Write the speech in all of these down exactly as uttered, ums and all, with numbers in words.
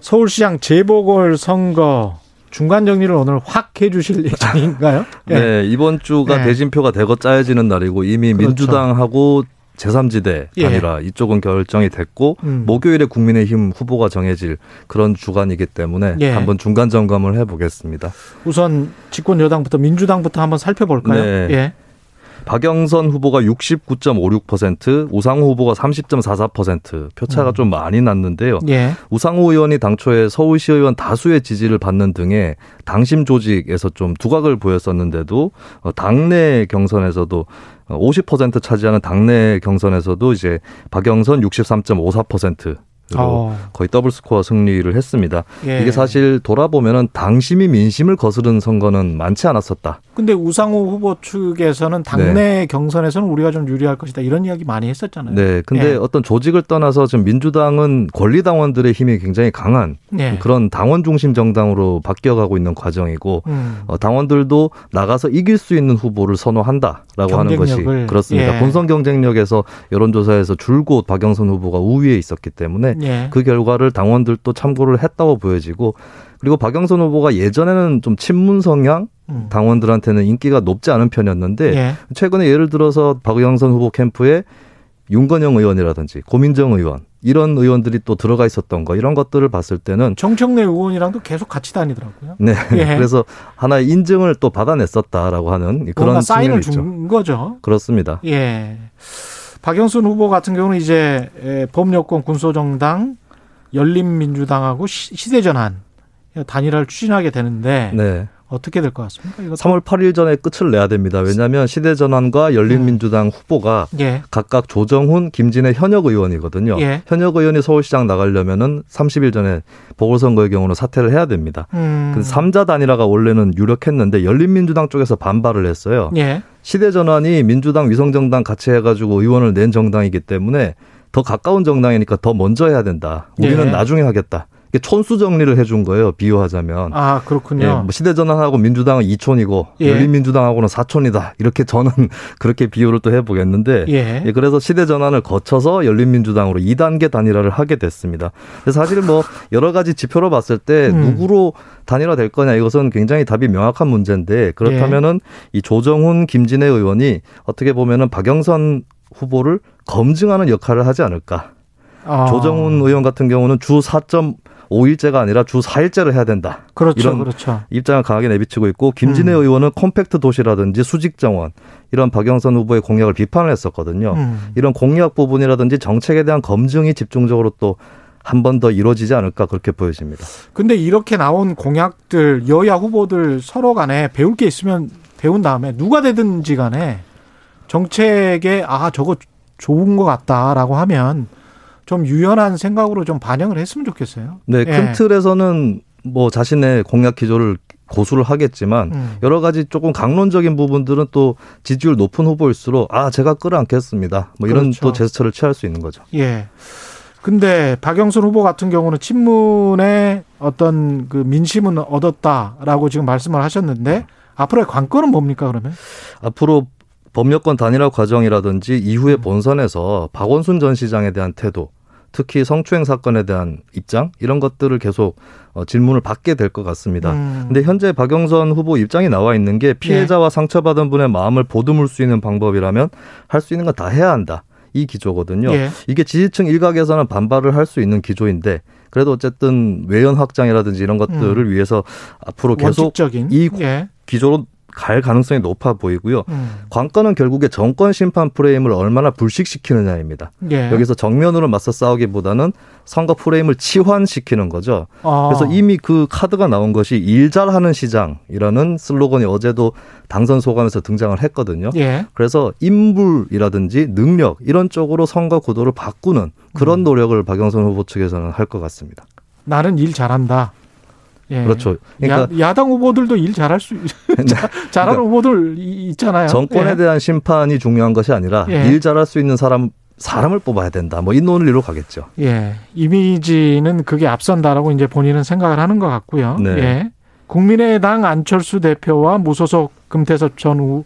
서울시장 재보궐선거 중간 정리를 오늘 확 해주실 예정인가요? 네, 네, 이번 주가 네. 대진표가 대거 짜여지는 날이고 이미 그렇죠. 민주당하고 제삼지대 단일화 예. 이쪽은 결정이 됐고 음. 목요일에 국민의힘 후보가 정해질 그런 주간이기 때문에 예. 한번 중간 점검을 해보겠습니다. 우선 집권 여당부터 민주당부터 한번 살펴볼까요? 네. 예. 박영선 후보가 육십구 점 오육 퍼센트, 우상호 후보가 삼십 점 사사 퍼센트 표차가 음. 좀 많이 났는데요. 예. 우상호 의원이 당초에 서울시 의원 다수의 지지를 받는 등의 당심 조직에서 좀 두각을 보였었는데도 당내 경선에서도 오십 퍼센트 차지하는 당내 경선에서도 이제 박영선 육십삼 점 오사 퍼센트 어. 거의 더블 스코어 승리를 했습니다. 예. 이게 사실 돌아보면은 당심이 민심을 거스른 선거는 많지 않았었다. 근데 우상호 후보 측에서는 당내 네. 경선에서는 우리가 좀 유리할 것이다 이런 이야기 많이 했었잖아요. 네. 근데 예. 어떤 조직을 떠나서 지금 민주당은 권리당원들의 힘이 굉장히 강한 예. 그런 당원 중심 정당으로 바뀌어가고 있는 과정이고 음. 어, 당원들도 나가서 이길 수 있는 후보를 선호한다라고 경쟁력을. 하는 것이 그렇습니다. 예. 본선 경쟁력에서 여론조사에서 줄곧 박영선 후보가 우위에 있었기 때문에 예. 그 결과를 당원들도 참고를 했다고 보여지고, 그리고 박영선 후보가 예전에는 좀 친문 성향 당원들한테는 인기가 높지 않은 편이었는데 예. 최근에 예를 들어서 박영선 후보 캠프에 윤건영 의원이라든지 고민정 의원 이런 의원들이 또 들어가 있었던 거 이런 것들을 봤을 때는 정청래 의원이랑도 계속 같이 다니더라고요. 네, 예. 그래서 하나의 인증을 또 받아냈었다라고 하는 그런 사인을 준 거죠. 그렇습니다. 예. 박영선 후보 같은 경우는 이제 범여권 군소정당, 열린민주당하고 시대전환 단일화를 추진하게 되는데 네. 어떻게 될 것 같습니까? 이것도? 삼월 팔일 전에 끝을 내야 됩니다. 왜냐하면 시대전환과 열린민주당 음. 후보가 예. 각각 조정훈, 김진애 현역 의원이거든요. 예. 현역 의원이 서울시장 나가려면은 삼십 일 전에 보궐선거의 경우는 사퇴를 해야 됩니다. 음. 근데 삼자 단일화가 원래는 유력했는데 열린민주당 쪽에서 반발을 했어요. 예. 시대전환이 민주당 위성정당 같이 해가지고 의원을 낸 정당이기 때문에 더 가까운 정당이니까 더 먼저 해야 된다. 우리는 예. 나중에 하겠다. 촌수 정리를 해준 거예요. 비유하자면. 아, 그렇군요. 예, 뭐 시대전환하고 민주당은 이촌이고 예. 열린민주당하고는 사촌이다. 이렇게 저는 그렇게 비유를 또 해보겠는데 예. 예, 그래서 시대전환을 거쳐서 열린민주당으로 이 단계 단일화를 하게 됐습니다. 사실 뭐 여러 가지 지표로 봤을 때 음. 누구로 단일화될 거냐 이것은 굉장히 답이 명확한 문제인데 그렇다면은 예. 이 조정훈, 김진애 의원이 어떻게 보면은 박영선 후보를 검증하는 역할을 하지 않을까. 아. 조정훈 의원 같은 경우는 주 사 점 오 일제가 아니라 주 사 일제를 해야 된다. 그렇죠. 이런 그렇죠. 입장을 강하게 내비치고 있고 김진애 음. 의원은 컴팩트 도시라든지 수직정원 이런 박영선 후보의 공약을 비판을 했었거든요. 음. 이런 공약 부분이라든지 정책에 대한 검증이 집중적으로 또 한 번 더 이루어지지 않을까 그렇게 보여집니다. 근데 이렇게 나온 공약들 여야 후보들 서로 간에 배울 게 있으면 배운 다음에 누가 되든지 간에 정책에 아 저거 좋은 것 같다라고 하면 좀 유연한 생각으로 좀 반영을 했으면 좋겠어요. 네, 큰 예. 틀에서는 뭐 자신의 공약 기조를 고수를 하겠지만 음. 여러 가지 조금 강론적인 부분들은 또 지지율 높은 후보일수록 아 제가 끌어안겠습니다. 뭐 이런 그렇죠. 또 제스처를 취할 수 있는 거죠. 예. 근데 박영선 후보 같은 경우는 친문의 어떤 그 민심은 얻었다라고 지금 말씀을 하셨는데 앞으로의 관건은 뭡니까 그러면? 앞으로 범여권 단일화 과정이라든지 이후의 본선에서 박원순 전 시장에 대한 태도, 특히 성추행 사건에 대한 입장 이런 것들을 계속 질문을 받게 될 것 같습니다. 그런데 음. 현재 박영선 후보 입장이 나와 있는 게 피해자와 상처받은 분의 마음을 보듬을 수 있는 방법이라면 할 수 있는 건 다 해야 한다. 이 기조거든요. 예. 이게 지지층 일각에서는 반발을 할 수 있는 기조인데 그래도 어쨌든 외연 확장이라든지 이런 것들을 음. 위해서 앞으로 계속 원칙적인. 이 예. 기조로 갈 가능성이 높아 보이고요. 음. 관건은 결국에 정권 심판 프레임을 얼마나 불식시키느냐입니다. 예. 여기서 정면으로 맞서 싸우기보다는 선거 프레임을 치환시키는 거죠. 아. 그래서 이미 그 카드가 나온 것이 일 잘하는 시장이라는 슬로건이 어제도 당선 소감에서 등장을 했거든요. 예. 그래서 인물이라든지 능력 이런 쪽으로 선거 구도를 바꾸는 그런 노력을 박영선 후보 측에서는 할 것 같습니다. 나는 일 잘한다. 예. 그렇죠. 그러니까 야, 야당 후보들도 일 잘할 수 자, 잘하는 그러니까 후보들 있잖아요. 정권에 예. 대한 심판이 중요한 것이 아니라 예. 일 잘할 수 있는 사람 사람을 뽑아야 된다. 뭐 이 논리로 가겠죠. 예, 이미지는 그게 앞선다라고 이제 본인은 생각을 하는 것 같고요. 네. 예. 국민의당 안철수 대표와 무소속 금태섭 전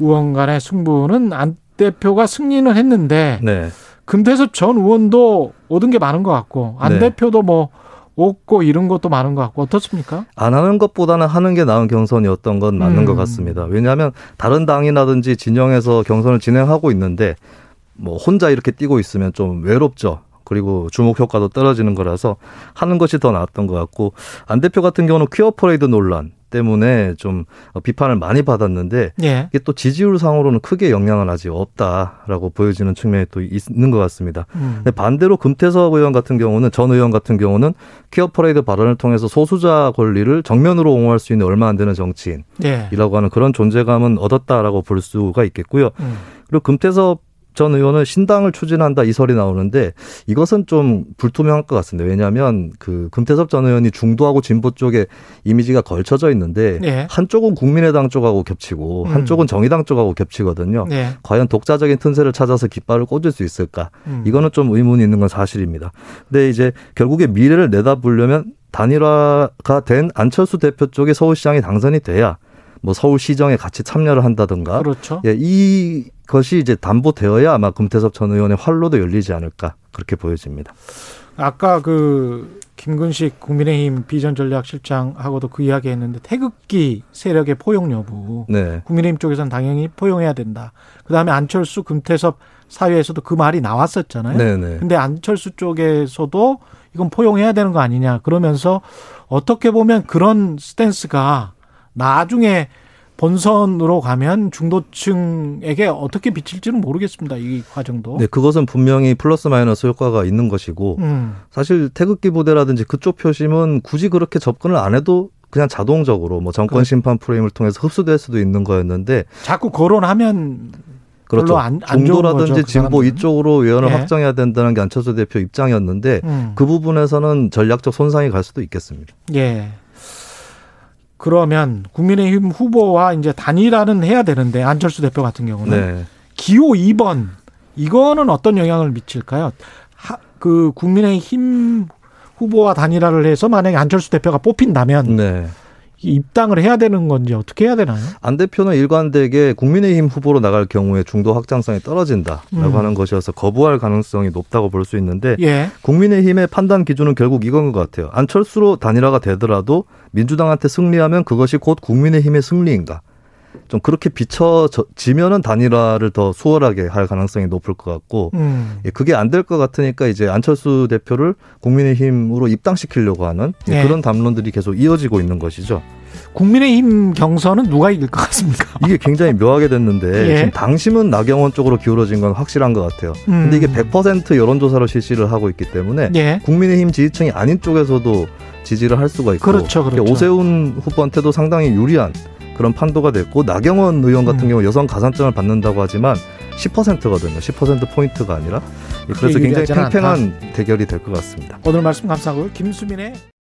의원 간의 승부는 안 대표가 승리는 했는데 네. 금태섭 전 의원도 얻은 게 많은 것 같고 안 네. 대표도 뭐 얻고 이런 것도 많은 것 같고 어떻습니까? 안 하는 것보다는 하는 게 나은 경선이었던 건 맞는 음. 것 같습니다. 왜냐하면 다른 당이라든지 진영에서 경선을 진행하고 있는데 뭐 혼자 이렇게 뛰고 있으면 좀 외롭죠. 그리고 주목 효과도 떨어지는 거라서 하는 것이 더 나았던 것 같고 안 대표 같은 경우는 퀴어 퍼레이드 논란 때문에 좀 비판을 많이 받았는데 예. 이게 또 지지율 상으로는 크게 영향은 아직 없다라고 보여지는 측면이 또 있는 것 같습니다. 음. 반대로 금태섭 의원 같은 경우는 전 의원 같은 경우는 퀴어 퍼레이드 발언을 통해서 소수자 권리를 정면으로 옹호할 수 있는 얼마 안 되는 정치인이라고 예. 하는 그런 존재감은 얻었다라고 볼 수가 있겠고요. 음. 그리고 금태섭 전 의원은 신당을 추진한다 이 설이 나오는데 이것은 좀 불투명할 것 같습니다. 왜냐하면 그 금태섭 전 의원이 중도하고 진보 쪽에 이미지가 걸쳐져 있는데 예. 한쪽은 국민의당 쪽하고 겹치고 음. 한쪽은 정의당 쪽하고 겹치거든요. 예. 과연 독자적인 틈새를 찾아서 깃발을 꽂을 수 있을까? 음. 이거는 좀 의문이 있는 건 사실입니다. 근데 이제 결국에 미래를 내다보려면 단일화가 된 안철수 대표 쪽의 서울시장이 당선이 돼야 뭐 서울시정에 같이 참여를 한다든가. 그렇죠. 예, 이 것이 이제 담보되어야 아마 금태섭 전 의원의 활로도 열리지 않을까 그렇게 보여집니다. 아까 그 김근식 국민의힘 비전전략실장하고도 그 이야기했는데 태극기 세력의 포용 여부. 네. 국민의힘 쪽에서는 당연히 포용해야 된다. 그다음에 안철수 금태섭 사회에서도 그 말이 나왔었잖아요. 네네. 근데 안철수 쪽에서도 이건 포용해야 되는 거 아니냐. 그러면서 어떻게 보면 그런 스탠스가 나중에 본선으로 가면 중도층에게 어떻게 비칠지는 모르겠습니다. 이 과정도. 네, 그것은 분명히 플러스 마이너스 효과가 있는 것이고 음. 사실 태극기 부대라든지 그쪽 표심은 굳이 그렇게 접근을 안 해도 그냥 자동적으로 뭐 정권 심판 프레임을 통해서 흡수될 수도 있는 거였는데 자꾸 거론하면 그렇죠. 안, 안 중도라든지 거죠, 진보 이쪽으로 의원을 예. 확정해야 된다는 게 안철수 대표 입장이었는데 음. 그 부분에서는 전략적 손상이 갈 수도 있겠습니다. 예. 그러면 국민의힘 후보와 이제 단일화는 해야 되는데 안철수 대표 같은 경우는 네. 기호 이 번 이거는 어떤 영향을 미칠까요? 하, 그 국민의힘 후보와 단일화를 해서 만약에 안철수 대표가 뽑힌다면 네. 입당을 해야 되는 건지 어떻게 해야 되나요? 안 대표는 일관되게 국민의힘 후보로 나갈 경우에 중도 확장성이 떨어진다라고 음. 하는 것이어서 거부할 가능성이 높다고 볼 수 있는데 예. 국민의힘의 판단 기준은 결국 이건 것 같아요. 안철수로 단일화가 되더라도 민주당한테 승리하면 그것이 곧 국민의힘의 승리인가. 좀 그렇게 비춰지면은 단일화를 더 수월하게 할 가능성이 높을 것 같고 음. 그게 안 될 것 같으니까 이제 안철수 대표를 국민의힘으로 입당시키려고 하는 네. 그런 담론들이 계속 이어지고 있는 것이죠. 국민의힘 경선은 누가 이길 것 같습니까? 이게 굉장히 묘하게 됐는데 예. 지금 당심은 나경원 쪽으로 기울어진 건 확실한 것 같아요. 음. 근데 이게 백 퍼센트 여론조사로 실시를 하고 있기 때문에 예. 국민의힘 지지층이 아닌 쪽에서도 지지를 할 수가 있고 그렇죠, 그렇죠. 오세훈 후보한테도 상당히 유리한 그런 판도가 됐고 나경원 의원 같은 음. 경우 여성 가산점을 받는다고 하지만 십 퍼센트거든요. 십 퍼센트 포인트가 아니라. 그래서 굉장히 팽팽한 않다. 대결이 될 것 같습니다. 오늘 말씀 감사하고요. 김수민의